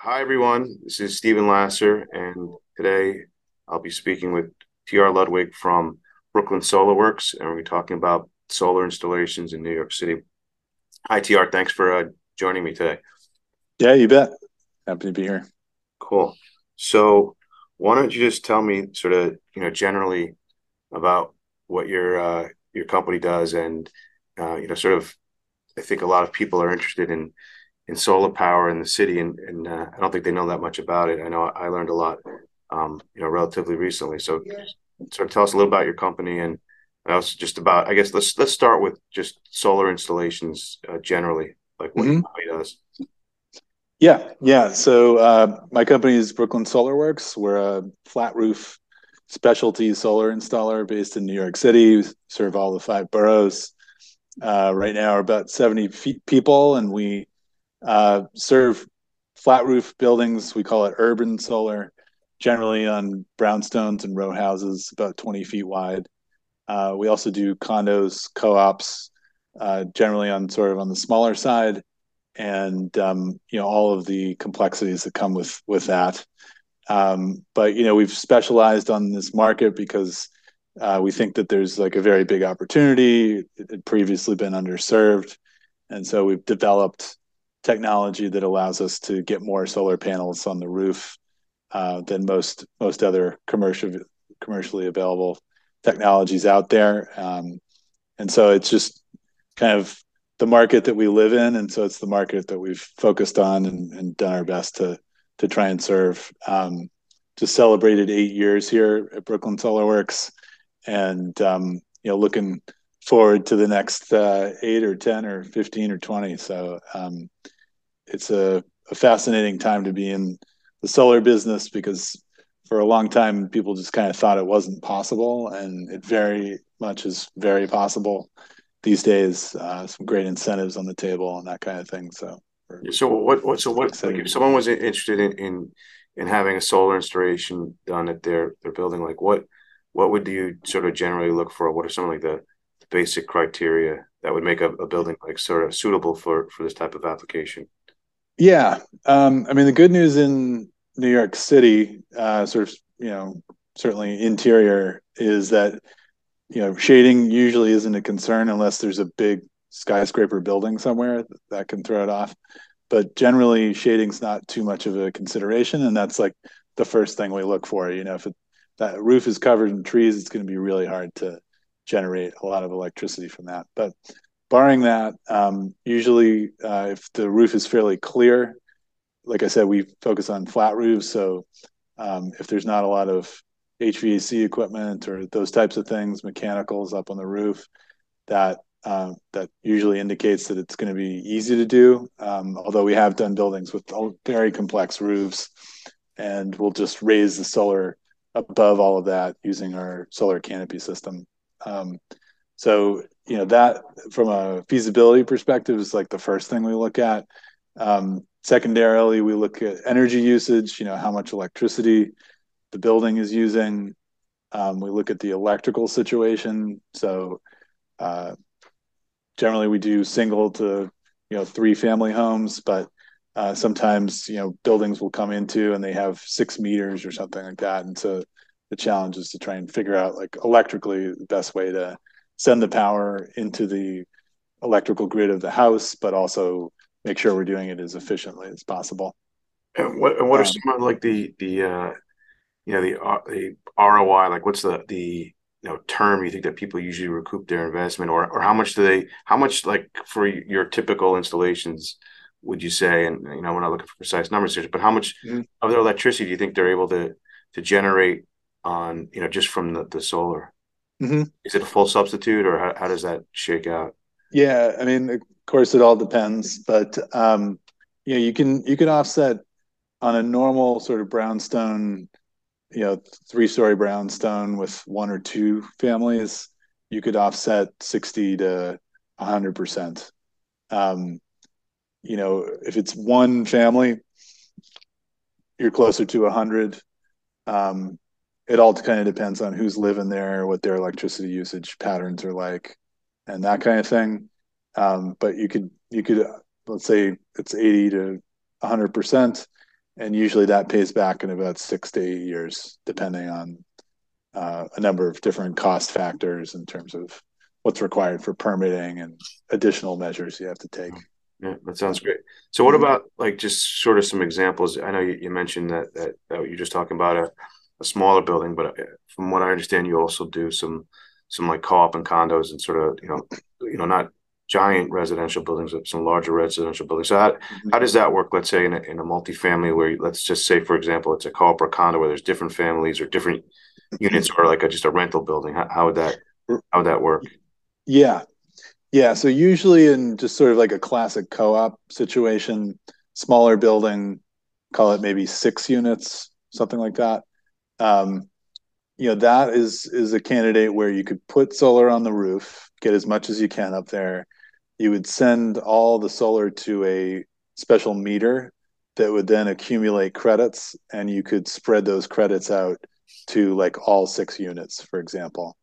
Hi, everyone. This is Stephen Lasser, and today I'll be speaking with T.R. Ludwig from Brooklyn SolarWorks, and we're talking about solar installations in New York City. Hi, T.R. Thanks for joining me today. Yeah, you bet. Happy to be here. Cool. So why don't you just tell me sort of, generally about what your company does and, I think a lot of people are interested in solar power in the city, and I don't think they know that much about it. I know I learned a lot, relatively recently. So sort of tell us a little about your company, and also just about, I guess, let's start with just solar installations generally, like what your company does. Yeah. So my company is Brooklyn SolarWorks. We're a flat roof specialty solar installer based in New York City. We serve all the five boroughs. Right now, we're about 70 people, and we serve flat roof buildings. We call it urban solar, generally on brownstones and row houses about 20 feet wide. We also do condos, co-ops, generally on the smaller side, and all of the complexities that come with that. But we've specialized on this market because we think that there's like a very big opportunity. It had previously been underserved, and so we've developed technology that allows us to get more solar panels on the roof than most other commercially available technologies out there. And so it's just kind of the market that we live in, and so it's the market that we've focused on and done our best to try and serve. Just celebrated 8 years here at Brooklyn SolarWorks, and looking forward to the next 8 or 10 or 15 or 20. So it's a fascinating time to be in the solar business, because for a long time people just kind of thought it wasn't possible, and it very much is very possible these days. Some great incentives on the table and that kind of thing. So if someone was interested in having a solar installation done at their building, like what would you sort of generally look for? What are some like the basic criteria that would make a building like sort of suitable for this type of application? Yeah. The good news in New York City, certainly interior, is that, shading usually isn't a concern unless there's a big skyscraper building somewhere that can throw it off. But generally shading's not too much of a consideration. And that's like the first thing we look for. If that roof is covered in trees, it's going to be really hard to generate a lot of electricity from that. But barring that, usually if the roof is fairly clear, like I said, we focus on flat roofs. So if there's not a lot of HVAC equipment or those types of things, mechanicals up on the roof, that usually indicates that it's going to be easy to do. Although we have done buildings with very complex roofs, and we'll just raise the solar above all of that using our solar canopy system. That from a feasibility perspective is like the first thing we look at. Secondarily, we look at energy usage, how much electricity the building is using. We look at the electrical situation. So generally we do single to, 3-family homes, but sometimes, buildings will come into and they have 6 meters or something like that. And so the challenge is to try and figure out like electrically the best way to send the power into the electrical grid of the house, but also make sure we're doing it as efficiently as possible. And what are some of like the ROI, like what's the term you think that people usually recoup their investment, or how much like for your typical installations would you say, and we're not looking for precise numbers here, but how much of their electricity do you think they're able to generate on, just from the solar? Is it a full substitute, or how does that shake out? Yeah. Of course it all depends, but you can offset on a normal sort of brownstone, 3-story brownstone with 1 or 2 families, you could offset 60 to 100%. If it's 1 family, you're closer to 100. It all kind of depends on who's living there, what their electricity usage patterns are like, and that kind of thing. But you could let's say it's 80 to 100%, And usually that pays back in about 6 to 8 years, depending on a number of different cost factors in terms of what's required for permitting and additional measures you have to take. Yeah, that sounds great. So what about like just sort of some examples? I know you mentioned that you're just talking about a smaller building, but from what I understand, you also do some like co-op and condos and sort of, you know, not giant residential buildings, but some larger residential buildings. So how does that work? Let's say in a multifamily where let's just say, for example, it's a co-op or condo where there's different families or different units, or like just a rental building. How would that work? Yeah. So usually in just sort of like a classic co-op situation, smaller building, call it maybe 6 units, something like that. You know, that is a candidate where you could put solar on the roof, get as much as you can up there. You would send all the solar to a special meter that would then accumulate credits, and you could spread those credits out to like all 6 units, for example.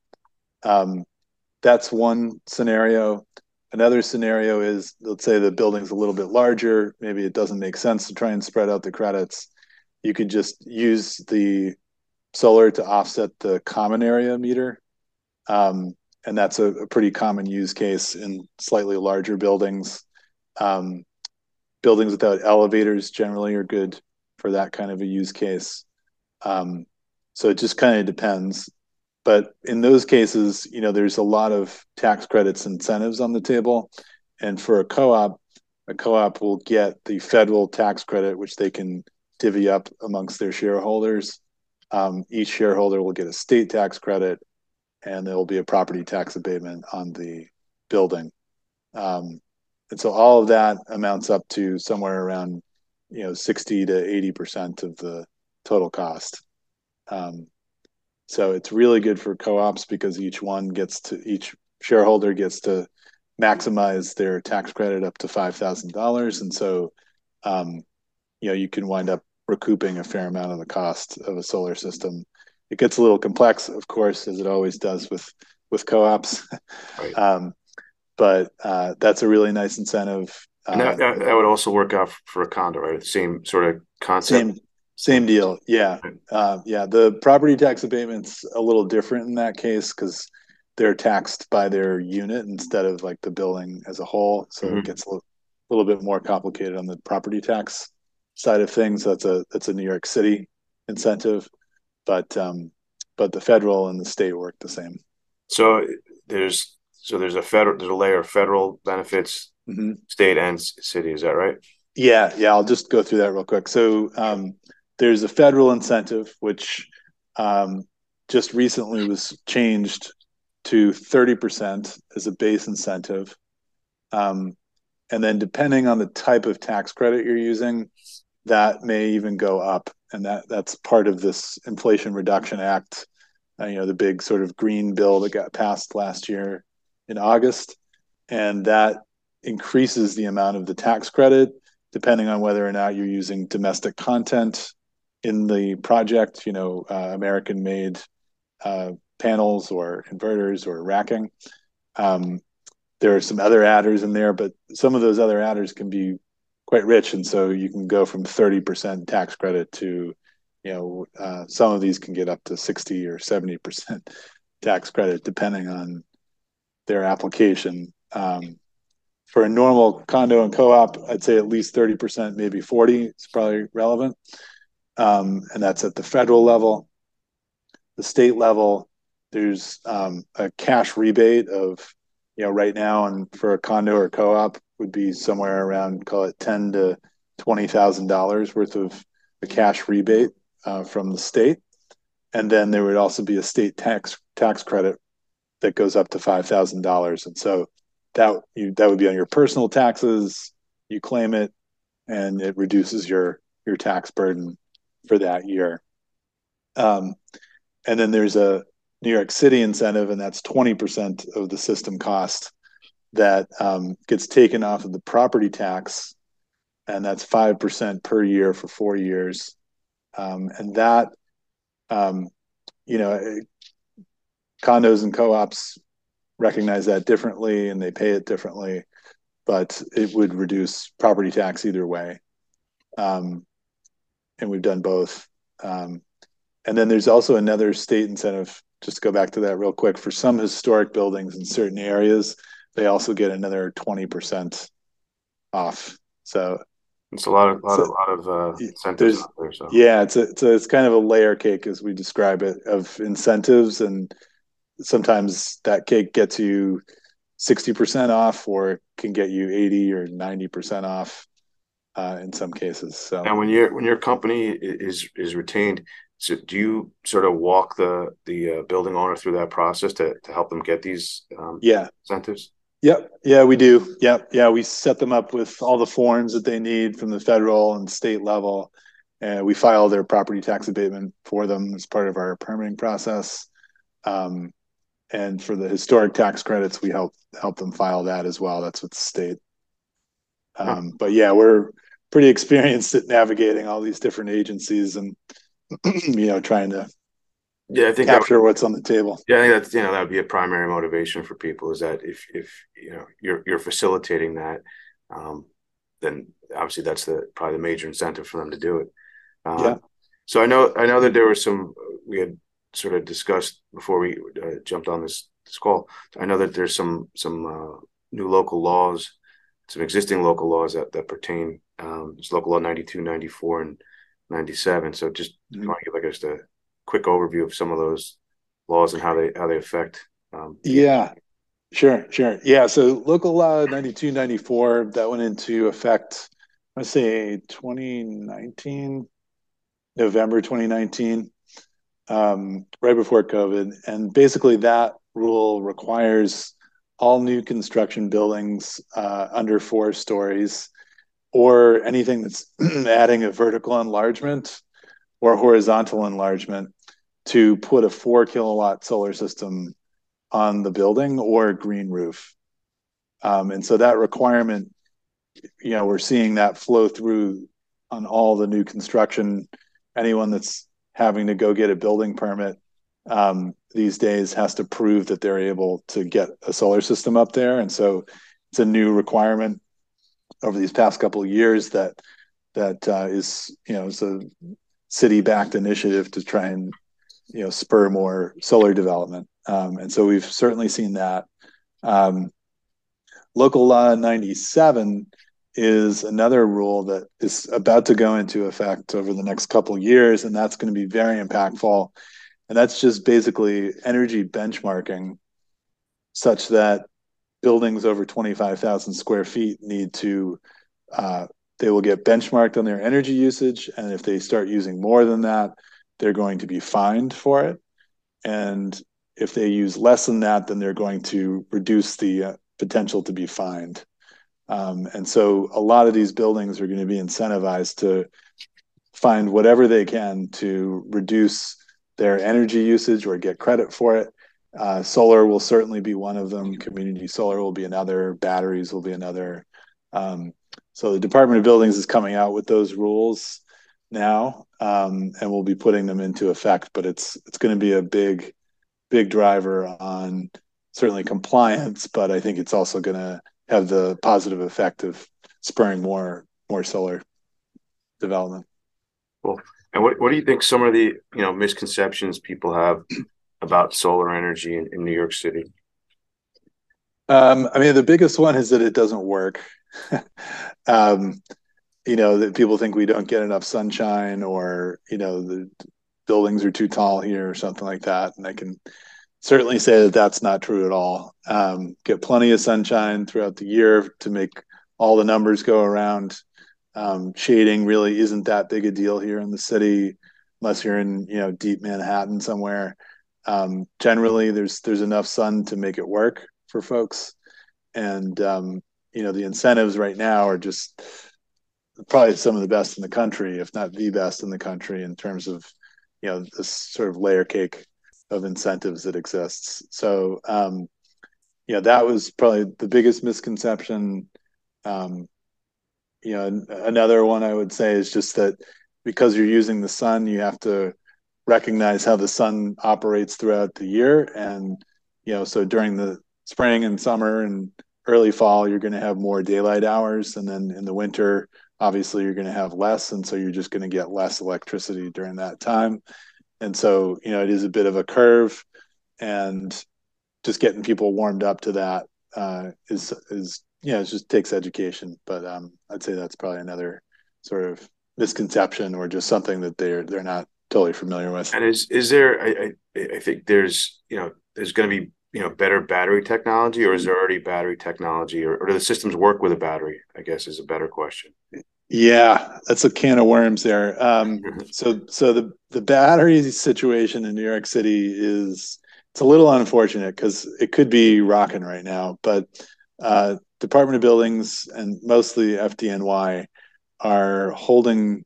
That's one scenario. Another scenario is, let's say the building's a little bit larger. Maybe it doesn't make sense to try and spread out the credits. You could just use the solar to offset the common area meter. And that's a pretty common use case in slightly larger buildings. Buildings without elevators generally are good for that kind of a use case. So it just kind of depends. But in those cases, you know, there's a lot of tax credits incentives on the table. And for a co-op will get the federal tax credit, which they can divvy up amongst their shareholders. Each shareholder will get a state tax credit, and there will be a property tax abatement on the building. And so all of that amounts up to somewhere around, you know, 60 to 80% of the total cost. So it's really good for co-ops because each shareholder gets to maximize their tax credit up to $5,000. And so, you know, you can wind up recouping a fair amount of the cost of a solar system. It gets a little complex, of course, as it always does with co-ops. Right. But that's a really nice incentive. And that would also work out for a condo, right? Same sort of concept. Same deal. Yeah. The property tax abatement's a little different in that case because they're taxed by their unit instead of like the building as a whole. So it gets a little bit more complicated on the property tax side of things. That's a New York City incentive, but the federal and the state work the same. So there's a layer of federal benefits, state and city. Is that right? Yeah. I'll just go through that real quick. So, there's a federal incentive, which just recently was changed to 30% as a base incentive. And then depending on the type of tax credit you're using, that may even go up. And that's part of this Inflation Reduction Act, you know, the big sort of green bill that got passed last year in August. And that increases the amount of the tax credit depending on whether or not you're using domestic content in the project, you know, American-made panels or inverters or racking. There are some other adders in there, but some of those other adders can be quite rich, and so you can go from 30% tax credit to, you know, some of these can get up to 60 or 70% tax credit depending on their application. For a normal condo and co-op, I'd say at least 30%, maybe 40% is probably relevant. And that's at the federal level. The state level, there's a cash rebate of, you know, right now, and for a condo or co-op would be somewhere around, call it $10,000 to $20,000 worth of a cash rebate from the state. And then there would also be a state tax credit that goes up to $5,000. And so that would be on your personal taxes. You claim it, and it reduces your tax burden for that year. And then there's a New York City incentive, and that's 20% of the system cost that gets taken off of the property tax, and that's 5% per year for 4 years. And that, you know, condos and co-ops recognize that differently and they pay it differently, but it would reduce property tax either way. and we've done both. And then there's also another state incentive, just to go back to that real quick, for some historic buildings in certain areas, they also get another 20% off. So it's a lot of incentives out there. So. Yeah, it's kind of a layer cake, as we describe it, of incentives, and sometimes that cake gets you 60% off, or it can get you 80 or 90% off in some cases. So, and when your company is retained, so do you sort of walk the building owner through that process to help them get these incentives? Yep. Yeah, we do. Yep. Yeah. We set them up with all the forms that they need from the federal and state level. And we file their property tax abatement for them as part of our permitting process. And for the historic tax credits, we help them file that as well. That's with the state. But yeah, we're pretty experienced at navigating all these different agencies and, trying to capture what's on the table. Yeah, I think that's, that would be a primary motivation for people, is that if you're facilitating that, then obviously that's probably the major incentive for them to do it. So I know that there were we had sort of discussed before we jumped on this call. I know that there's some new local laws, some existing local laws that pertain. It's Local Law 92, 94, and 97. So just want to give like just a quick overview of some of those laws and how they affect. Sure. Yeah. So Local Law 92, 94, that went into effect, I want to say November 2019, right before COVID. And basically that rule requires all new construction buildings under 4 stories, or anything that's adding a vertical enlargement or horizontal enlargement, to put a 4-kilowatt solar system on the building or green roof. And so that requirement, we're seeing that flow through on all the new construction. Anyone that's having to go get a building permit these days has to prove that they're able to get a solar system up there. And so it's a new requirement over these past couple of years that is, it's a city-backed initiative to try and, spur more solar development. And so we've certainly seen that. Local Law 97 is another rule that is about to go into effect over the next couple of years, and that's going to be very impactful. And that's just basically energy benchmarking, such that buildings over 25,000 square feet need to, they will get benchmarked on their energy usage. And if they start using more than that, they're going to be fined for it. And if they use less than that, then they're going to reduce the potential to be fined. And so a lot of these buildings are going to be incentivized to find whatever they can to reduce their energy usage or get credit for it. Solar will certainly be one of them. Community solar will be another. Batteries will be another. So the Department of Buildings is coming out with those rules now, and we'll be putting them into effect. But it's going to be a big, big driver on certainly compliance. But I think it's also going to have the positive effect of spurring more solar development. Cool. And what do you think some of the misconceptions people have about solar energy in New York City? The biggest one is that it doesn't work. That people think we don't get enough sunshine, or, the buildings are too tall here or something like that. And I can certainly say that that's not true at all. Get plenty of sunshine throughout the year to make all the numbers go around. Shading really isn't that big a deal here in the city, unless you're in, deep Manhattan somewhere. Generally there's enough sun to make it work for folks. And, the incentives right now are just probably some of the best in the country, if not the best in the country, in terms of, this sort of layer cake of incentives that exists. So, that was probably the biggest misconception. Another one I would say is just that because you're using the sun, you have to recognize how the sun operates throughout the year. And, so during the spring and summer and early fall, you're going to have more daylight hours. And then in the winter, obviously, you're going to have less. And so you're just going to get less electricity during that time. And so, you know, it is a bit of a curve, and just getting people warmed up to that is yeah, it just takes education. But I'd say that's probably another sort of misconception, or just something that they're not totally familiar with. And is there, I think there's, you know, there's going to be, you know, better battery technology, or is there already battery technology, or do the systems work with a battery, I guess, is a better question. Yeah, that's a can of worms there. So the battery situation in New York City is, it's a little unfortunate because it could be rocking right now, but Department of Buildings and mostly FDNY are holding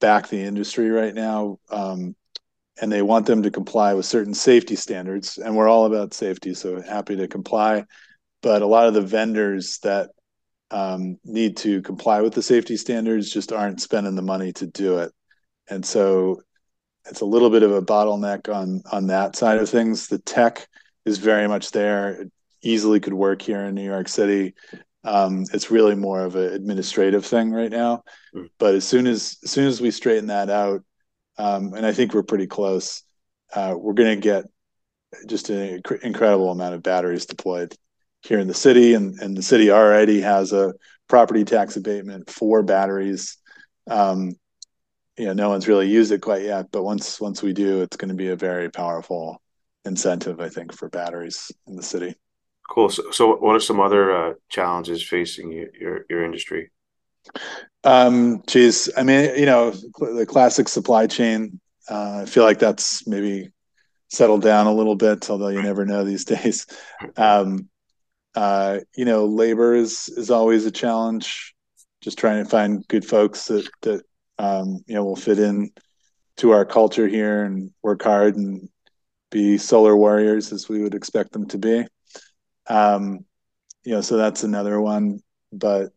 back the industry right now, and they want them to comply with certain safety standards, and we're all about safety, so happy to comply. But a lot of the vendors that need to comply with the safety standards just aren't spending the money to do it. And so it's a little bit of a bottleneck on that side of things. The tech is very much there. It easily could work here in New York City. It's really more of an administrative thing right now. But as soon as we straighten that out, and I think we're pretty close, we're going to get just an incredible amount of batteries deployed here in the city. And the city already has a property tax abatement for batteries. You know, no one's really used it quite yet, but once we do, it's going to be a very powerful incentive, I think, for batteries in the city. Cool. So what are some other challenges facing your industry? Geez, I mean, you know, the classic supply chain. I feel like that's maybe settled down a little bit, although you never know these days. You know, labor is always a challenge. Just trying to find good folks that you know, will fit in to our culture here and work hard and be solar warriors as we would expect them to be. You know, so that's another one, but,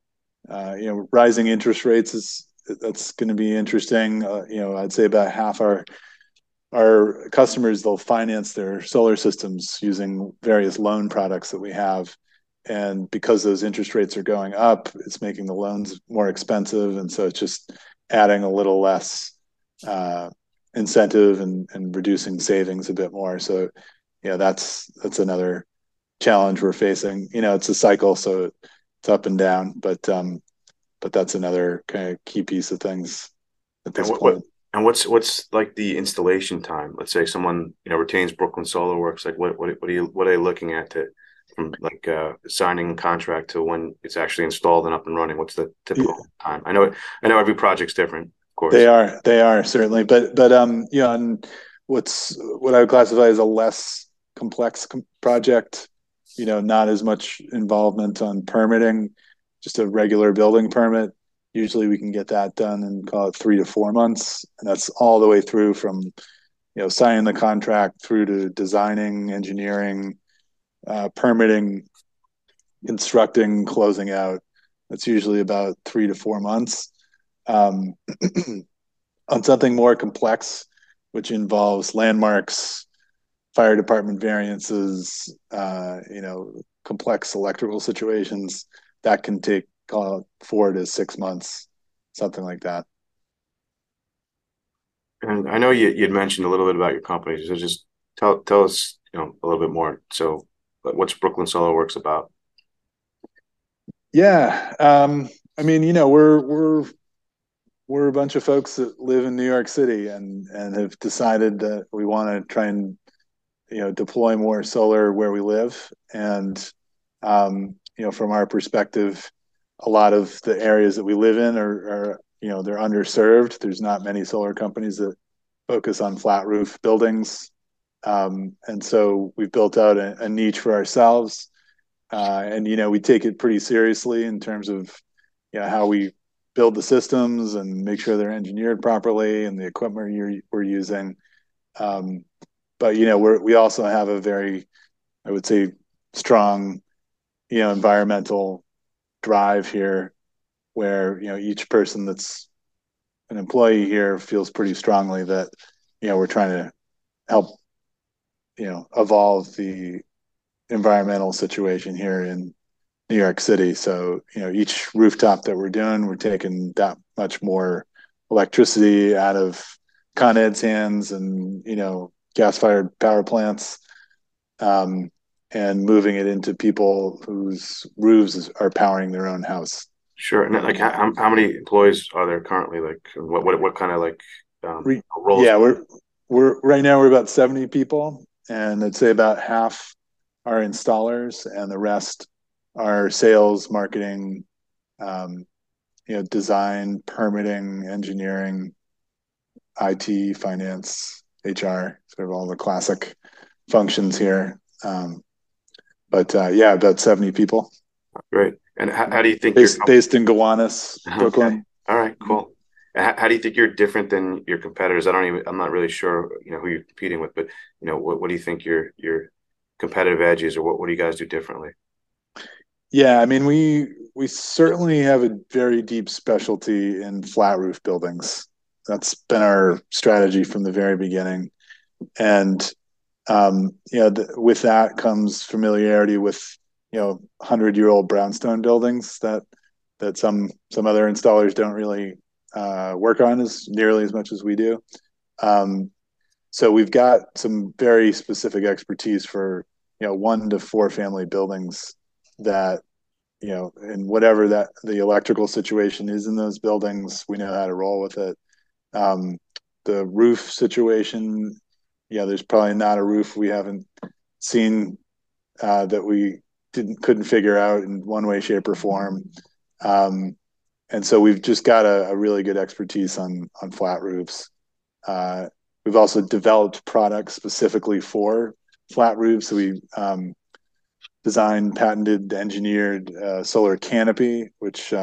you know, rising interest rates that's going to be interesting. You know, I'd say about half our customers, they'll finance their solar systems using various loan products that we have. And because those interest rates are going up, it's making the loans more expensive. And so it's just adding a little less, incentive and reducing savings a bit more. So, you know, that's another challenge we're facing. You know, it's a cycle, so it's up and down, but that's another kind of key piece of things at this point. And what's like the installation time? Let's say someone, you know, retains Brooklyn SolarWorks. Like what are you looking at to, from like signing contract to when it's actually installed and up and running? What's the typical time? I know every project's different, of course. They are certainly, but you know, and what I would classify as a less complex project. You know, not as much involvement on permitting, just a regular building permit. Usually we can get that done in, call it, 3 to 4 months. And that's all the way through from, you know, signing the contract through to designing, engineering, permitting, constructing, closing out. That's usually about 3 to 4 months. On something more complex, which involves landmarks, fire department variances, you know, complex electrical situations, that can take 4 to 6 months, something like that. And I know you'd mentioned a little bit about your company, so just tell us, you know, a little bit more. So what's Brooklyn SolarWorks about? Yeah. I mean, you know, we're a bunch of folks that live in New York City and have decided that we want to try and, you know, deploy more solar where we live. And, you know, from our perspective, a lot of the areas that we live in are, you know, they're underserved. There's not many solar companies that focus on flat roof buildings. And so we've built out a niche for ourselves. And, you know, we take it pretty seriously in terms of, you know, how we build the systems and make sure they're engineered properly and the equipment we're using. But, you know, we also have a very, I would say, strong, you know, environmental drive here, where, you know, each person that's an employee here feels pretty strongly that, you know, we're trying to help, you know, evolve the environmental situation here in New York City. So, you know, each rooftop that we're doing, we're taking that much more electricity out of Con Ed's hands and, you know, gas-fired power plants, and moving it into people whose roofs are powering their own house. Sure. And like, how many employees are there currently? Like, what kind of like roles? Yeah, we're right now we're about 70 people, and I'd say about half are installers, and the rest are sales, marketing, you know, design, permitting, engineering, IT, finance, HR, sort of all the classic functions here. Yeah, about 70 people. Great. And how do you think based in Gowanus, Brooklyn? Okay. All right, cool. How do you think you're different than your competitors? I'm not really sure, you know, who you're competing with, but you know, what do you think your competitive edge is, or what do you guys do differently? Yeah, I mean, we certainly have a very deep specialty in flat roof buildings. That's been our strategy from the very beginning, and you know, with that comes familiarity with, you know, 100-year-old brownstone buildings that some other installers don't really work on as nearly as much as we do. So we've got some very specific expertise for, you know, 1 to 4 family buildings that, you know, and whatever that the electrical situation is in those buildings, we know how to roll with it. The roof situation, yeah, there's probably not a roof we haven't seen that we couldn't figure out in one way, shape, or form. And so we've just got a really good expertise on flat roofs. We've also developed products specifically for flat roofs. We designed, patented, engineered solar canopy, which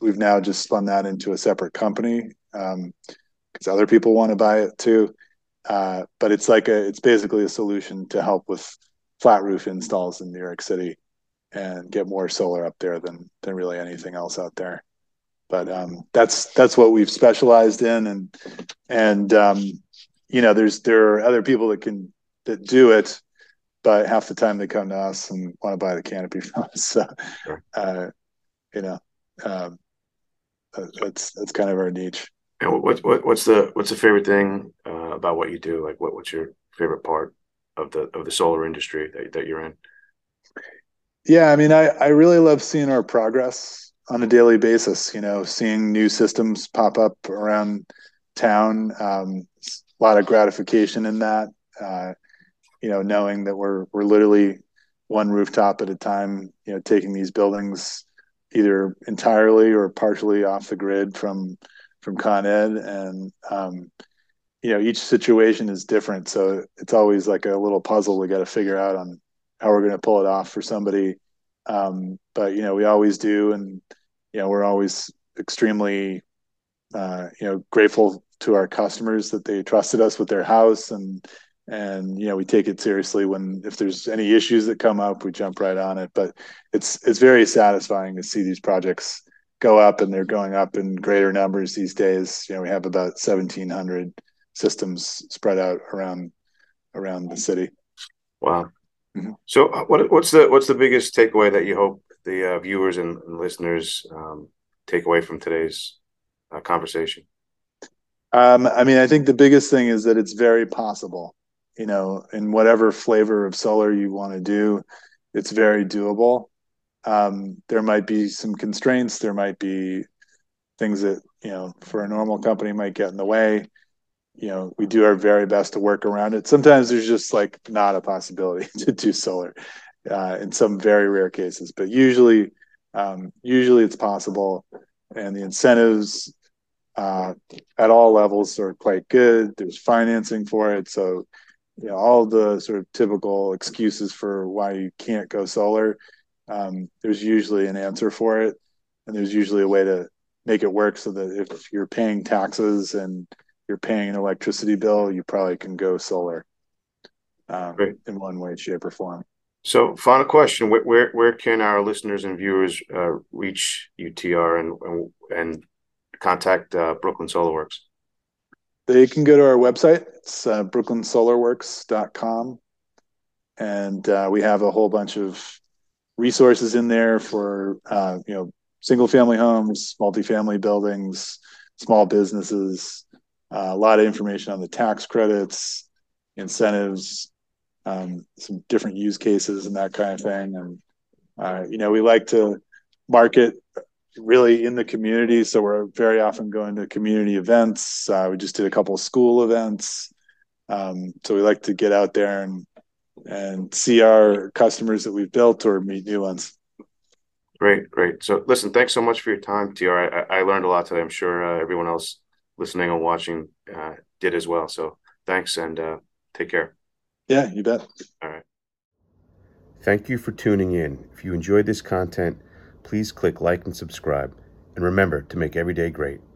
we've now just spun that into a separate company because other people want to buy it too. But it's like it's basically a solution to help with flat roof installs in New York City and get more solar up there than really anything else out there. But that's what we've specialized in, and you know, there are other people that do it, but half the time they come to us and want to buy the canopy from us. So, sure. You know, that's kind of our niche. And what's the favorite thing about what you do? Like, what's your favorite part of the solar industry that you're in? Yeah, I mean, I really love seeing our progress on a daily basis, you know, seeing new systems pop up around town. A lot of gratification in that, you know, knowing that we're literally one rooftop at a time, you know, taking these buildings either entirely or partially off the grid from Con Ed. And, you know, each situation is different. So it's always like a little puzzle we got to figure out on how we're going to pull it off for somebody. But, you know, we always do. And, you know, we're always extremely, you know, grateful to our customers that they trusted us with their house. And, you know, we take it seriously if there's any issues that come up, we jump right on it. But it's very satisfying to see these projects go up, and they're going up in greater numbers these days. You know, we have about 1,700 systems spread out around the city. Wow. So what's the biggest takeaway that you hope the viewers and listeners take away from today's conversation? I mean, I think the biggest thing is that it's very possible, you know, in whatever flavor of solar you want to do, it's very doable. There might be some constraints. There might be things that, you know, for a normal company might get in the way. You know, we do our very best to work around it. Sometimes there's just like not a possibility to do solar in some very rare cases, but usually it's possible, and the incentives at all levels are quite good. There's financing for it. So, you know, all the sort of typical excuses for why you can't go solar, there's usually an answer for it. And there's usually a way to make it work so that if you're paying taxes and you're paying an electricity bill, you probably can go solar in one way, shape, or form. So, final question: where can our listeners and viewers reach UTR and contact Brooklyn SolarWorks? They can go to our website. It's brooklynsolarworks.com, and we have a whole bunch of resources in there for single family homes, multifamily buildings, small businesses, a lot of information on the tax credits, incentives, some different use cases and that kind of thing. And we like to market really in the community, so we're very often going to community events. We just did a couple of school events, so we like to get out there and see our customers that we've built or meet new ones. Great. So listen, thanks so much for your time, TR. I learned a lot today. I'm sure everyone else listening and watching did as well. So thanks, and take care. Yeah, you bet. All right. Thank you for tuning in. If you enjoyed this content, please click like and subscribe. And remember to make every day great.